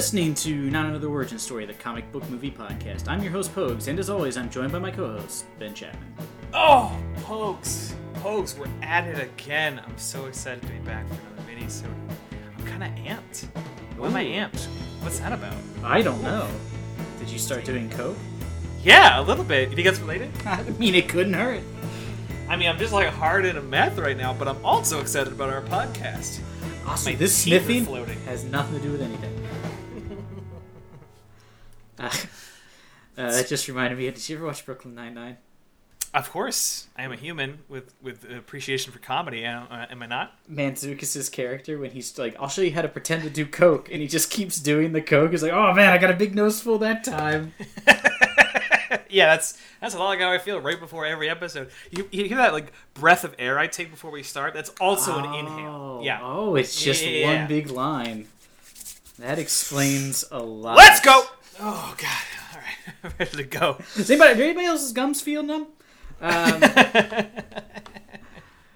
listening to Not Another Origin Story, the comic book movie podcast. I'm your host, Pogues, and as always, I'm joined by my co-host, Ben Chapman. Oh, Pogues. Pogues, we're at it again. I'm so excited to be back for another mini-sode. I'm kind of amped. Why am I amped? What's that about? I don't know. Did you start doing coke? Yeah, a little bit. You think that's related? I mean, it couldn't hurt. I mean, I'm just like hard into meth right now, but I'm also excited about our podcast. Also, this sniffing has nothing to do with anything. That just reminded me, did you ever watch Brooklyn Nine-Nine? Of course. I am a human with appreciation for comedy, am I not? Mantzoukas' character, when he's like, I'll show you how to pretend to do coke, and he just keeps doing the coke. He's like, oh man, I got a big nose full that time. Yeah, that's a lot like how I feel right before every episode. You hear that like breath of air I take before we start? That's also an inhale. Yeah. Oh, it's just one big line. That explains a lot. Let's go! Oh, God. All right. I'm ready to go. Do anybody else's gums feel numb?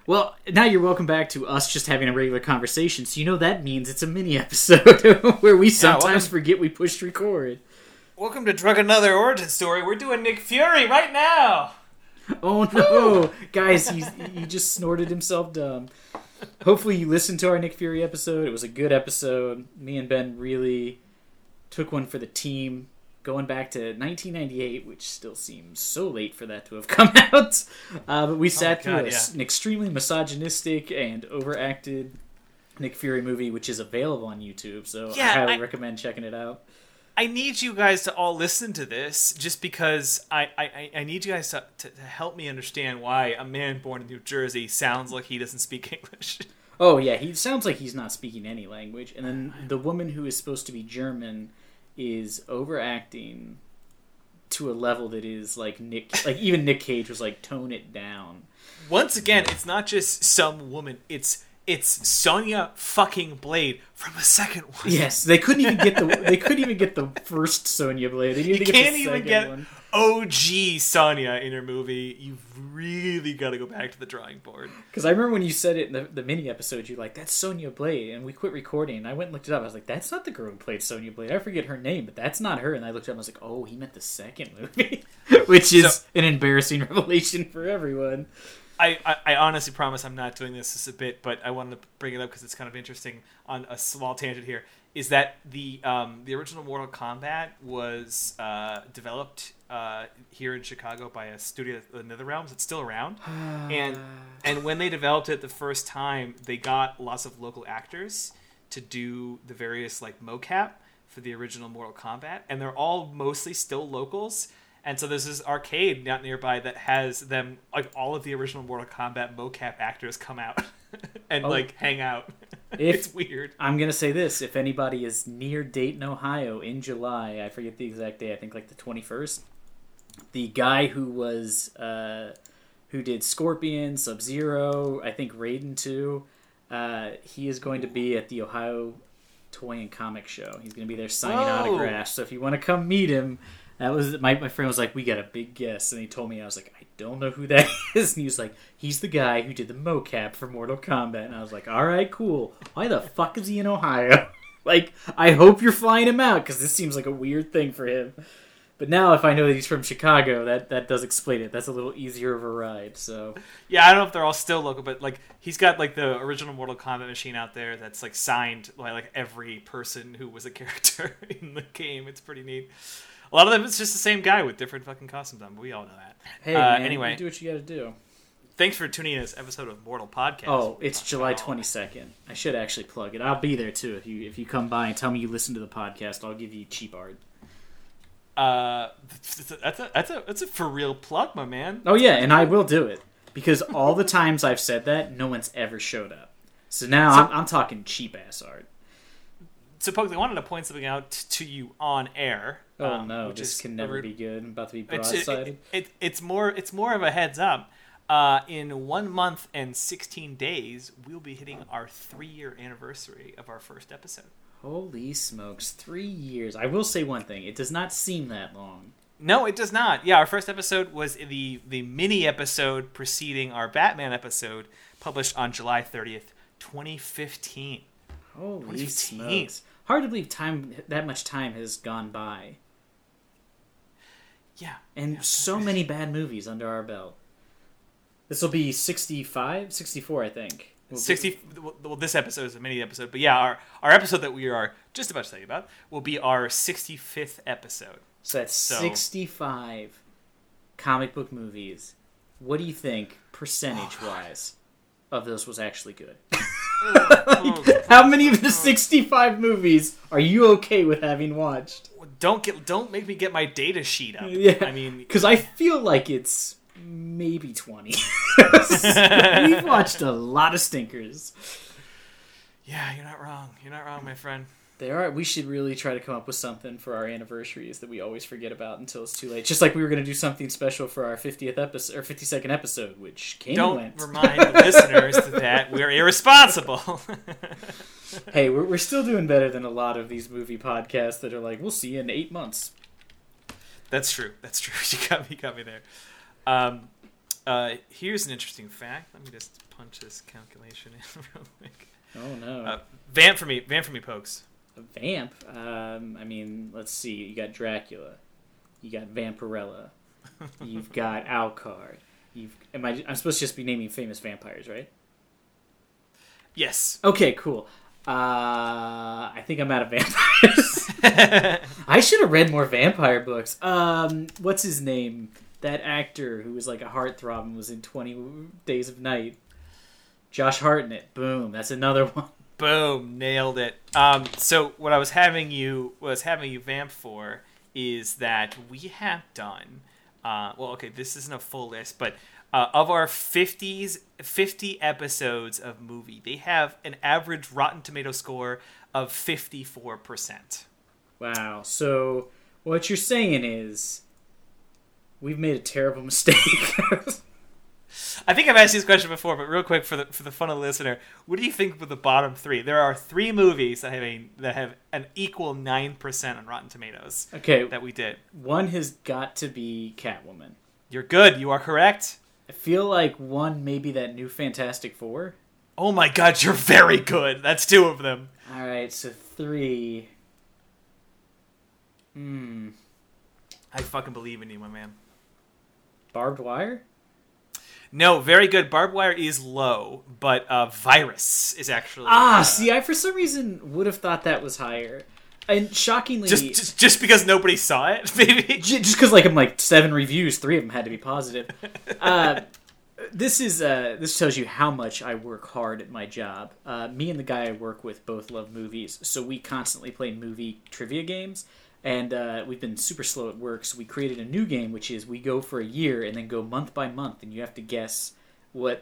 Well, now you're welcome back to us just having a regular conversation. So you know that means it's a mini-episode where we sometimes forget we pushed record. Welcome to Drug Another Origin Story. We're doing Nick Fury right now. Oh no. Guys, he just snorted himself dumb. Hopefully you listened to our Nick Fury episode. It was a good episode. Me and Ben really took one for the team. Going back to 1998, which still seems so late for that to have come out. But we sat through an extremely misogynistic and overacted Nick Fury movie, which is available on YouTube. So I highly recommend checking it out. I need you guys to all listen to this just because I need you guys to help me understand why a man born in New Jersey sounds like he doesn't speak English. Oh, yeah. He sounds like he's not speaking any language. And then the woman who is supposed to be German is overacting to a level that is like even Nick Cage was like, tone it down. Once again, it's not just some woman. It's Sonya fucking Blade from the second one. Yes, they couldn't even get the first Sonya Blade. They needed to get the second one. OG Sonya in her movie. You've really got to go back to the drawing board. Because I remember when you said it in the mini episode, you were like, that's Sonya Blade, and we quit recording. And I went and looked it up. I was like, that's not the girl who played Sonya Blade. I forget her name, but that's not her. And I looked it up. And I was like, oh, he meant the second movie, which is an embarrassing revelation for everyone. I honestly promise I'm not doing this a bit, but I wanted to bring it up because it's kind of interesting on a small tangent here, is that the original Mortal Kombat was developed here in Chicago by a studio, the NetherRealms. It's still around. And when they developed it the first time, they got lots of local actors to do the various like mocap for the original Mortal Kombat, and they're all mostly still locals. And so there's this arcade not nearby that has them, like, all of the original Mortal Kombat mocap actors come out and, hang out. It's weird. I'm going to say this. If anybody is near Dayton, Ohio in July, I forget the exact day, I think, like, the 21st, the guy who was, who did Scorpion, Sub Zero, I think Raiden 2, he is going to be at the Ohio Toy and Comic Show. He's going to be there signing autographs. So if you want to come meet him... That was my friend was like, we got a big guest, and he told me, I was like, I don't know who that is, and he was like, he's the guy who did the mocap for Mortal Kombat, and I was like, all right, cool. Why the fuck is he in Ohio? Like, I hope you're flying him out because this seems like a weird thing for him. But now, if I know that he's from Chicago, that does explain it. That's a little easier of a ride. So yeah, I don't know if they're all still local, but like he's got like the original Mortal Kombat machine out there that's like signed by like every person who was a character in the game. It's pretty neat. A lot of them, it's just the same guy with different fucking costumes on, but we all know that. Hey, man, anyway, you do what you gotta do. Thanks for tuning in to this episode of Mortal Podcast. Oh, it's July 22nd. I should actually plug it. I'll be there, too, if you come by and tell me you listen to the podcast. I'll give you cheap art. That's a for real plug, my man. Oh, yeah, and I will do it. Because all the times I've said that, no one's ever showed up. So now I'm talking cheap-ass art. So, Pogues, I wanted to point something out to you on air. Oh no, this can never be good. I'm about to be broadsided. It's more of a heads up. In 1 month and 16 days, we'll be hitting our 3-year anniversary of our first episode. Holy smokes, 3 years. I will say one thing. It does not seem that long. No, it does not. Yeah, our first episode was the mini episode preceding our Batman episode, published on July 30th, 2015. Holy smokes. hard to believe that much time has gone by. Yeah. And so many bad movies under our belt. This will be 65? 64, I think. Well, this episode is a mini episode, but yeah, our episode that we are just about to tell you about will be our 65th episode. So that's 65 comic book movies. What do you think, percentage-wise, of those was actually good? Like, how many of the 65 movies are you okay with having watched? Don't make me get my data sheet up. Yeah, I mean, because I feel like it's maybe 20. We've watched a lot of stinkers. Yeah, you're not wrong. You're not wrong, my friend. We should really try to come up with something for our anniversaries that we always forget about until it's too late. Just like we were going to do something special for our 50th episode or 52nd episode, which came and went. Don't remind the listeners that we're irresponsible. Hey, we're still doing better than a lot of these movie podcasts that are like, we'll see you in 8 months. That's true. That's true. You got me there. Here's an interesting fact. Let me just punch this calculation in real quick. Oh no! Vamp for me, Pokes. A vamp. I mean, let's see. You got Dracula. You got Vampirella. You've got Alucard. I'm supposed to just be naming famous vampires, right? Yes. Okay. Cool. I think I'm out of vampires. I should have read more vampire books. What's his name? That actor who was like a heartthrob and was in 20 Days of Night. Josh Hartnett. Boom. That's another one. Boom. Nailed it. So what I was having you vamp for is that we have done... this isn't a full list, but of our 50 episodes of movie, they have an average Rotten Tomatoes score of 54%. Wow. So what you're saying is... we've made a terrible mistake. I think I've asked you this question before, but real quick for the fun of the listener, what do you think with the bottom three? There are three movies that have an equal 9% on Rotten Tomatoes. Okay, that we did. One has got to be Catwoman. You're good. You are correct. I feel like one maybe that new Fantastic Four. Oh my God, you're very good. That's two of them. All right, so three. I fucking believe in you, my man. Barbed Wire? No, very good. Barbed Wire is low, but Virus is actually... see, I for some reason would have thought that was higher. And shockingly... Just because nobody saw it, maybe? Just because I'm like 7 reviews, 3 of them had to be positive. This tells you how much I work hard at my job. Me and the guy I work with both love movies, so we constantly play movie trivia games. And we've been super slow at work, so we created a new game, which is we go for a year and then go month by month, and you have to guess we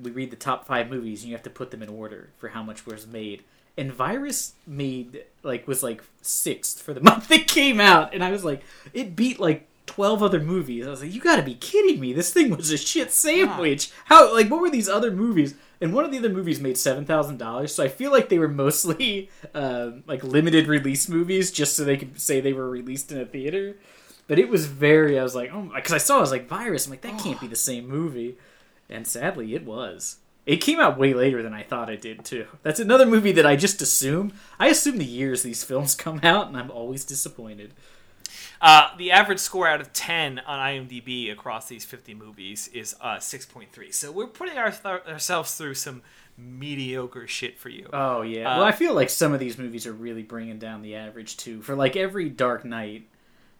read the top 5 movies, and you have to put them in order for how much was made. And Virus was 6th for the month it came out, and I was like, it beat 12 other movies. I was like, you gotta be kidding me, this thing was a shit sandwich. How, what were these other movies? And one of the other movies made $7,000, so I feel like they were mostly limited release movies, just so they could say they were released in a theater. But it was I was like, oh, because I was like Virus. I'm like, that can't be the same movie, and sadly, it was. It came out way later than I thought it did too. That's another movie that I just assume. I assume the years these films come out, and I'm always disappointed. The average score out of 10 on IMDb across these 50 movies is 6.3. So we're putting ourselves through some mediocre shit for you. Oh, yeah. I feel like some of these movies are really bringing down the average, too. For, every Dark Knight,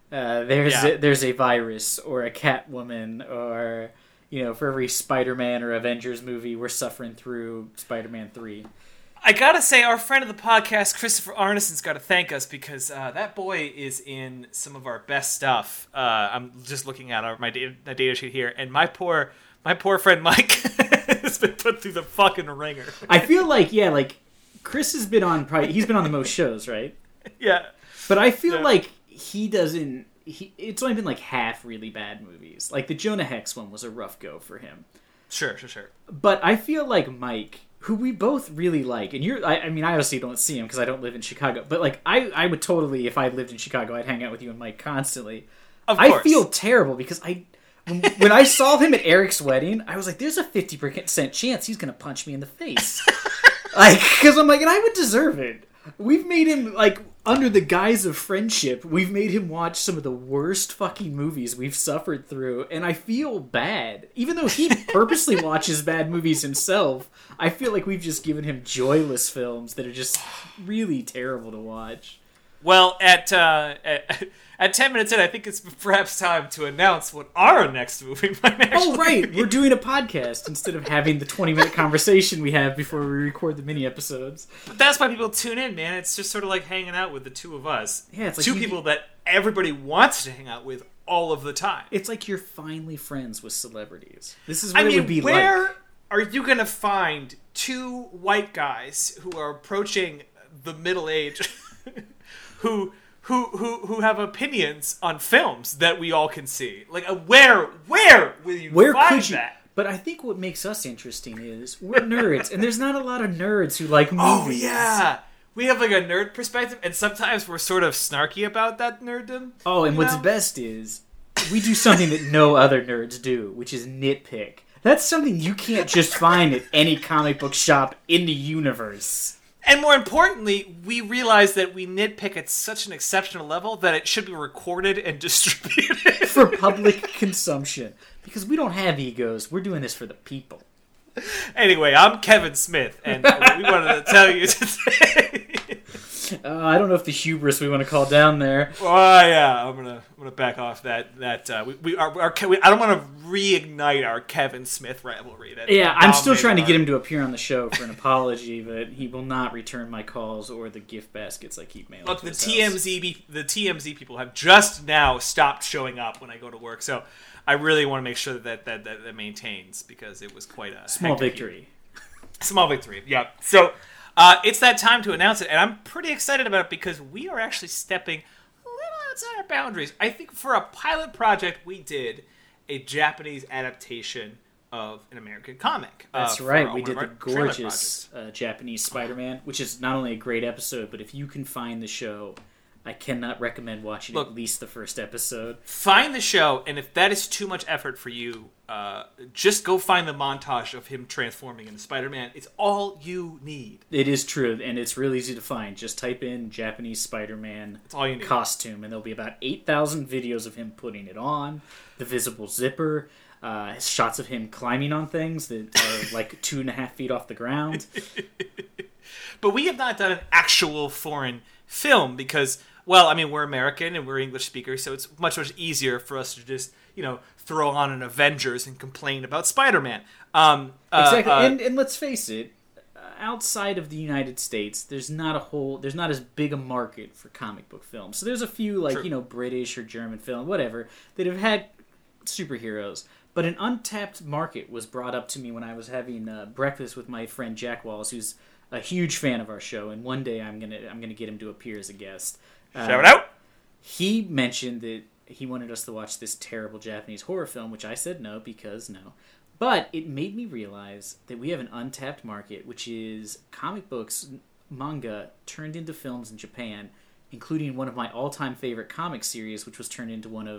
there's a Virus or a Catwoman or, for every Spider-Man or Avengers movie, we're suffering through Spider-Man 3. I gotta say, our friend of the podcast, Christopher Arneson's gotta thank us because that boy is in some of our best stuff. I'm just looking at my data sheet here, and my poor friend Mike has been put through the fucking ringer. I feel Chris has been on he's been on the most shows, right? Yeah. But I feel like he doesn't... it's only been half really bad movies. The Jonah Hex one was a rough go for him. Sure. But I feel like Mike... who we both really like, and I obviously don't see him because I don't live in Chicago, but I would totally, if I lived in Chicago, I'd hang out with you and Mike constantly. Of course. I feel terrible because when I saw him at Eric's wedding, I was like, there's a 50% chance he's going to punch me in the face. Because I'm like, and I would deserve it. We've made him, like, under the guise of friendship, we've made him watch some of the worst fucking movies we've suffered through, and I feel bad. Even though he purposely watches bad movies himself, I feel like we've just given him joyless films that are just really terrible to watch. Well, at 10 minutes in, I think it's perhaps time to announce what our next movie might actually be. Oh, right! We're doing a podcast instead of having the 20-minute conversation we have before we record the mini-episodes. But that's why people tune in, man. It's just sort of like hanging out with the two of us. Yeah, it's like two people that everybody wants to hang out with all of the time. It's like you're finally friends with celebrities. This is what it would be like. Where are you going to find two white guys who are approaching the middle age... Who have opinions on films that we all can see? Like, where will you find that? But I think what makes us interesting is we're nerds, and there's not a lot of nerds who like movies. Oh, yeah. We have, like, a nerd perspective, and sometimes we're sort of snarky about that nerddom. Oh, and what's best is we do something that no other nerds do, which is nitpick. That's something you can't just find at any comic book shop in the universe. And more importantly, we realize that we nitpick at such an exceptional level that it should be recorded and distributed. For public consumption. Because we don't have egos. We're doing this for the people. Anyway, I'm Kevin Smith, and what we wanted to tell you today... I don't know if the hubris we want to call down there. Oh, yeah, I'm gonna back off that. I don't want to reignite our Kevin Smith rivalry. I'm still trying to get him to appear on the show for an apology, but he will not return my calls or the gift baskets I keep mailing. Look, the TMZ people have just now stopped showing up when I go to work, so I really want to make sure that maintains because it was quite a small victory. Small victory, yeah. So. It's that time to announce it, and I'm pretty excited about it because we are actually stepping a little outside our boundaries. I think for a pilot project, we did a Japanese adaptation of an American comic. That's right. We did the gorgeous Japanese Spider-Man, which is not only a great episode, but if you can find the show, I cannot recommend watching at least the first episode. Find the show, and if that is too much effort for you, just go find the montage of him transforming into Spider-Man. It's all you need. It is true, and it's really easy to find. Just type in Japanese Spider-Man costume, and there'll be about 8,000 videos of him putting it on, the visible zipper, shots of him climbing on things that are like 2.5 feet off the ground. But we have not done an actual foreign film because, well, I mean, we're American and we're English speakers, so it's much, much easier for us to just, you know, throw on an Avengers and complain about Spider-Man. Exactly. And let's face it, outside of the United States, there's not as big a market for comic book films. So there's a few, like, you know, British or German film, whatever, that have had superheroes. But an untapped market was brought up to me when I was having breakfast with my friend Jack Wallace, who's a huge fan of our show, and one day I'm gonna get him to appear as a guest. Shout it out! He mentioned that he wanted us to watch this terrible Japanese horror film, which I said no, because no. But it made me realize that we have an untapped market, which is comic books, manga, turned into films in Japan, including one of my all-time favorite comic series, which was turned into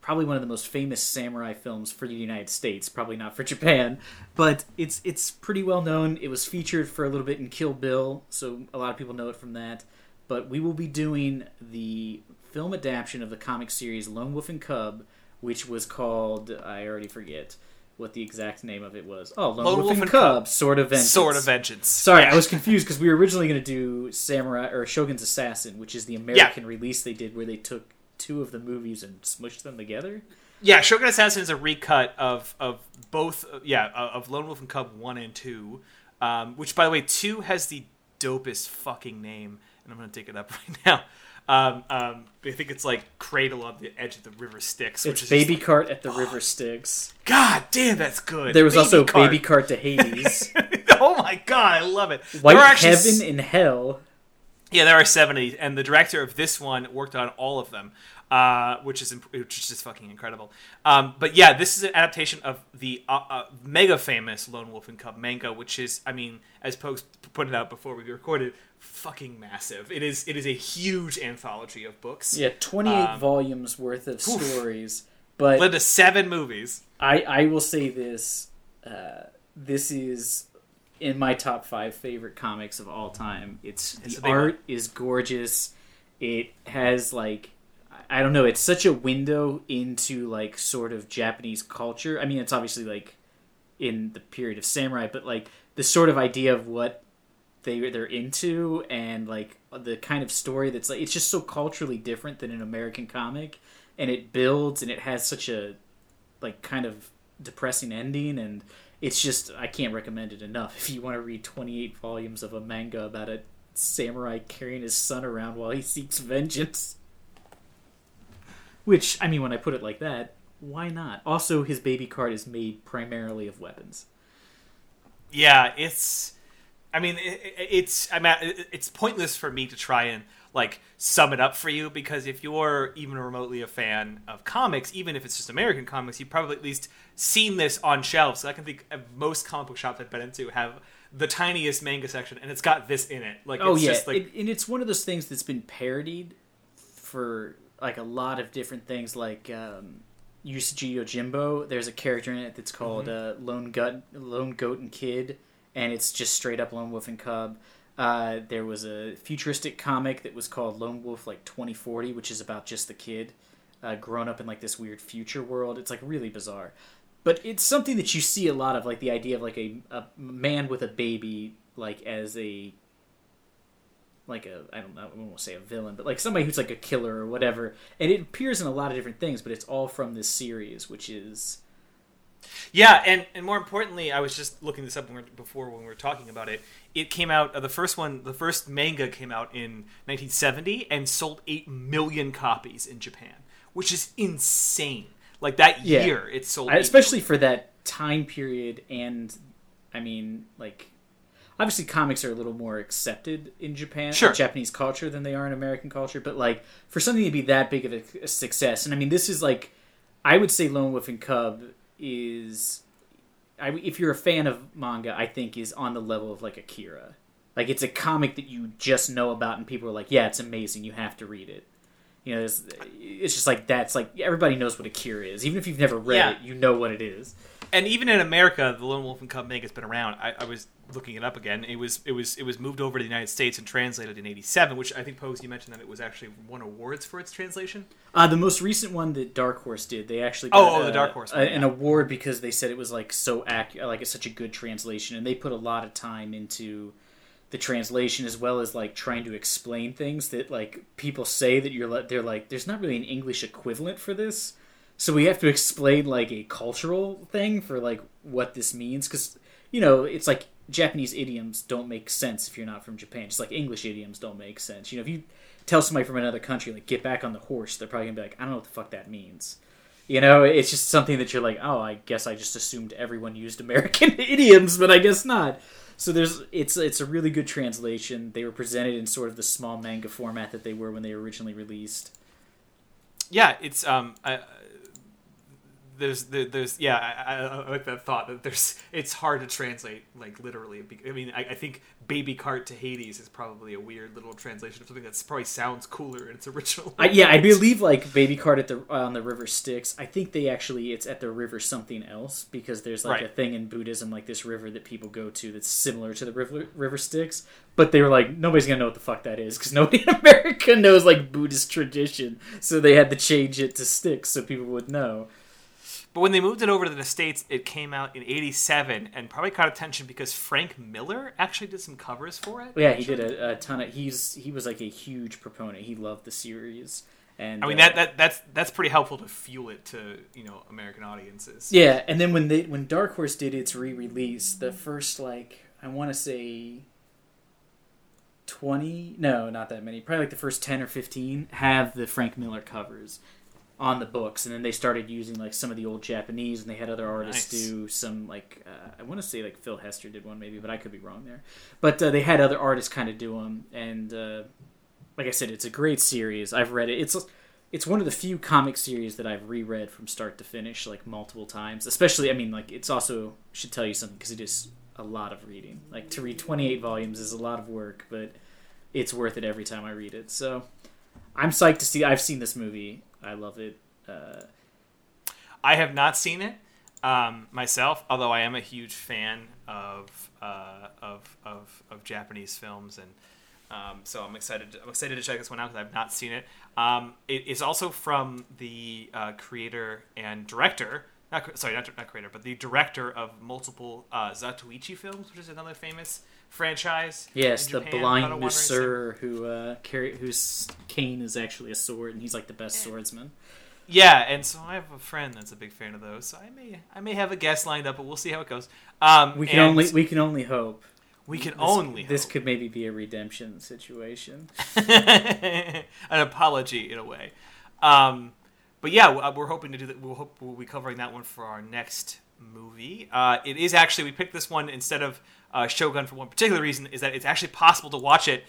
probably one of the most famous samurai films for the United States, probably not for Japan, but it's pretty well known. It was featured for a little bit in Kill Bill, so a lot of people know it from that. But we will be doing the film adaptation of the comic series Lone Wolf and Cub, which was called, I already forget what the exact name of it was. Oh, Lone Wolf and Cub, Sword of Vengeance. Sword of Vengeance. Sorry, yeah. I was confused because we were originally going to do Samurai or Shogun's Assassin, which is the American release they did where they took two of the movies and smushed them together. Yeah, Shogun Assassin is a recut of both, of Lone Wolf and Cub 1 and 2, which, by the way, 2 has the dopest fucking name, and I'm going to dig it up right now. I think it's like Cradle of the Edge of the River Styx. It's Baby Cart at the River Styx. God damn, that's good. There was Baby Cart to Hades. Oh my god, I love it. Heaven and Hell. Yeah, there are 70, and the director of this one worked on all of them, which is just fucking incredible. But yeah, this is an adaptation of the mega famous Lone Wolf and Cub manga, which is, I mean, as Pogues pointed out before we recorded, fucking massive. It is a huge anthology of books. Yeah, 28 volumes worth of stories, but led to 7 movies. I will say this: this is in my top 5 favorite comics of all time. It's the art is gorgeous. It has, like, I don't know, it's such a window into, like, sort of Japanese culture. I mean, it's obviously, like, in the period of samurai, but, like, the sort of idea of what they're into and, like, the kind of story that's, like, it's just so culturally different than an American comic, and it builds, and it has such a, like, kind of depressing ending, and it's just, I can't recommend it enough. If you want to read 28 volumes of a manga about a samurai carrying his son around while he seeks vengeance. Which, I mean, when I put it like that, why not? Also, his baby cart is made primarily of weapons. Yeah, it's... I mean, it's pointless for me to try and, like, sum it up for you, because if you're even remotely a fan of comics, even if it's just American comics, you've probably at least seen this on shelves. So I can think of most comic book shops I've been into have the tiniest manga section, and it's got this in it. Like, oh, it's yeah, just like... and it's one of those things that's been parodied for... like a lot of different things, like Yusuke Yojimbo. There's a character in it that's called Lone Goat and Kid, and it's just straight up Lone Wolf and Cub. There was a futuristic comic that was called Lone Wolf, like 2040, which is about just the kid grown up in like this weird future world. It's like really bizarre, but it's something that you see a lot of, like the idea of like a man with a baby, like as a I don't know, I won't say a villain, but like somebody who's like a killer or whatever. And it appears in a lot of different things, but it's all from this series, which is... Yeah, and more importantly, I was just looking this up when we were talking about it. It came out, the first manga came out in 1970 and sold 8 million copies in Japan, which is insane. Like that year, it sold... Especially for that time period, and I mean, like... Obviously, comics are a little more accepted in Japan, sure, Japanese culture, than they are in American culture. But, like, for something to be that big of a success... And, I mean, this is, like... I would say Lone Wolf and Cub is... if you're a fan of manga, I think is on the level of, like, Akira. Like, it's a comic that you just know about, and people are like, yeah, it's amazing, you have to read it. You know, it's just like, that's, like... Everybody knows what Akira is. Even if you've never read it, you know what it is. And even in America, the Lone Wolf and Cub manga's been around. I was... looking it up again, it was moved over to the United States and translated in 1987, which I think, Pogues, you mentioned that it was actually won awards for its translation. The most recent one that Dark Horse did, they actually got the Dark Horse one, an award, because they said it was like so accurate, like it's such a good translation, and they put a lot of time into the translation as well as like trying to explain things that like people say that they're like, there's not really an English equivalent for this, so we have to explain like a cultural thing for like what this means, because you know it's like Japanese idioms don't make sense if you're not from Japan. Just like English idioms don't make sense. You know, if you tell somebody from another country, like, get back on the horse, they're probably going to be like, I don't know what the fuck that means. You know, it's just something that you're like, oh, I guess I just assumed everyone used American idioms, but I guess not. So it's a really good translation. They were presented in sort of the small manga format that they were when they were originally released. Yeah, it's... I like that thought that it's hard to translate, like, literally. I mean, I think Baby Cart to Hades is probably a weird little translation of something that probably sounds cooler in its original language. I believe, like, Baby Cart on the River Styx, I think it's at the river something else, because there's, like, a thing in Buddhism, like, this river that people go to that's similar to the River Styx, but they were like, nobody's gonna know what the fuck that is, because nobody in America knows, like, Buddhist tradition, so they had to change it to Styx so people would know. But when they moved it over to the States, it came out in 1987 and probably caught attention because Frank Miller actually did some covers for it. Well, yeah, he did a ton of... He was like a huge proponent. He loved the series. And I mean, that's pretty helpful to fuel it to, you know, American audiences. Yeah, and then when Dark Horse did its re-release, the first, like, I want to say 20... No, not that many. Probably like the first 10 or 15 have the Frank Miller covers on the books, and then they started using like some of the old Japanese, and they had other artists do some, like I want to say like Phil Hester did one maybe, but I could be wrong there, but they had other artists kind of do them, and like I said, it's a great series. I've read it. It's one of the few comic series that I've reread from start to finish, like multiple times, especially, I mean, like, it's also should tell you something, because it is a lot of reading. Like, to read 28 volumes is a lot of work, but it's worth it every time I read it. So I'm psyched to see. I've seen this movie. I love it. I have not seen it. myself, although I am a huge fan of Japanese films, and so I'm excited. I'm excited to check this one out because I've not seen it. It is also from the creator and director. Not the director of multiple Zatoichi films, which is another famous franchise. Yes, in Japan, the blind Monsieur whose cane is actually a sword, and he's like the best swordsman. Yeah, and so I have a friend that's a big fan of those. So I may have a guest lined up, but we'll see how it goes. We can only hope. This could maybe be a redemption situation, an apology in a way. But yeah, we're hoping to do that. We'll be covering that one for our next movie. It is actually, we picked this one instead of Shogun for one particular reason, is that it's actually possible to watch it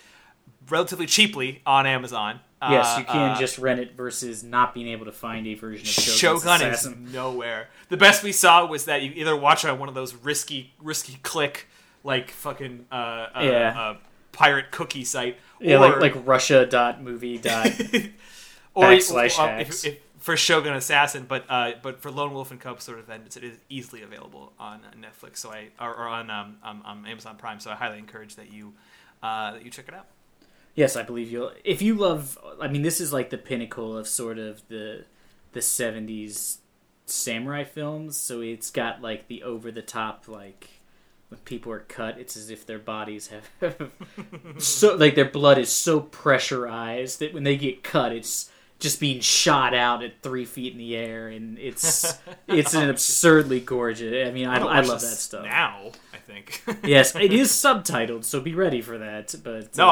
relatively cheaply on Amazon. Yes, you can just rent it versus not being able to find a version of Shogun Assassin. Is nowhere. The best we saw was that you either watch it on one of those risky click, like fucking pirate cookie site. Yeah, or, like Russia.movie. /hacks. For Shogun Assassin, but for Lone Wolf and Cub sort of vendors, it is easily available on Netflix, or on Amazon Prime. So I highly encourage that you check it out. Yes, I believe you'll. If you love, I mean, this is like the pinnacle of sort of the 70s samurai films. So it's got like the over the top, like when people are cut, it's as if their bodies have so like their blood is so pressurized that when they get cut, it's just being shot out at 3 feet in the air, and it's an absurdly gorgeous. I mean, I love that stuff. Now, I think yes, it is subtitled, so be ready for that. But no,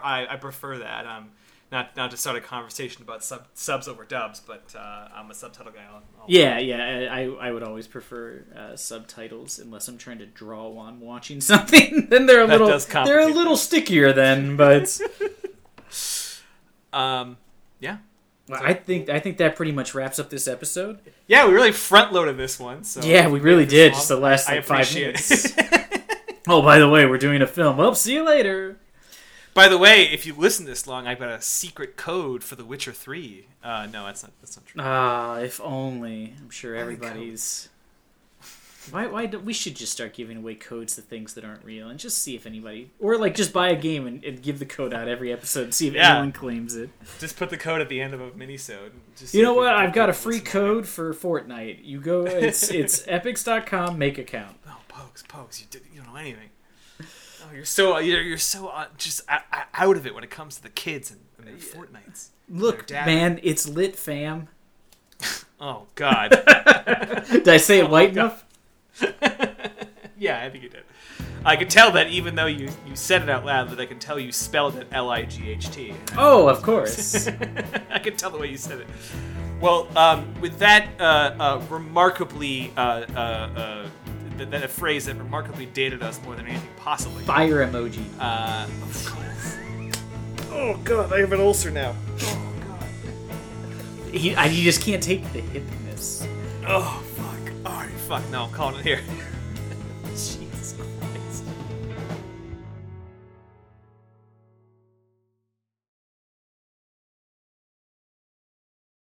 I prefer that. Not to start a conversation about subs over dubs, but I'm a subtitle guy. I would always prefer subtitles unless I'm trying to draw on watching something. Then they're a little stickier then, but yeah. Well, I think that pretty much wraps up this episode. Yeah, we really front-loaded this one. So yeah, we really did. Just the last 5 minutes. Oh, by the way, we're doing a film. Well, see you later. By the way, if you listen this long, I've got a secret code for The Witcher 3. No, that's not true. If only. I'm sure everybody's. Why don't we should just start giving away codes to things that aren't real and just see if anybody, or like just buy a game and give the code out every episode and see if anyone claims it. Just put the code at the end of a minisode. You know what? I've got a free code for Fortnite. You go, it's epics.com. Make account. Oh, Pogues, you don't know anything. Oh, you're so just out of it when it comes to the kids and their Fortnites. Look, man, it's lit, fam. Oh God. Did I say it white enough? Yeah, I think you did. I could tell that even though you said it out loud, that I can tell you spelled it Light. Oh, of course. I could tell the way you said it. Well, with that remarkably a phrase that remarkably dated us more than anything possibly. Fire emoji. Oh God, I have an ulcer now. Oh God. You just can't take the hipness. Oh. Fuck, no, I'm calling it here.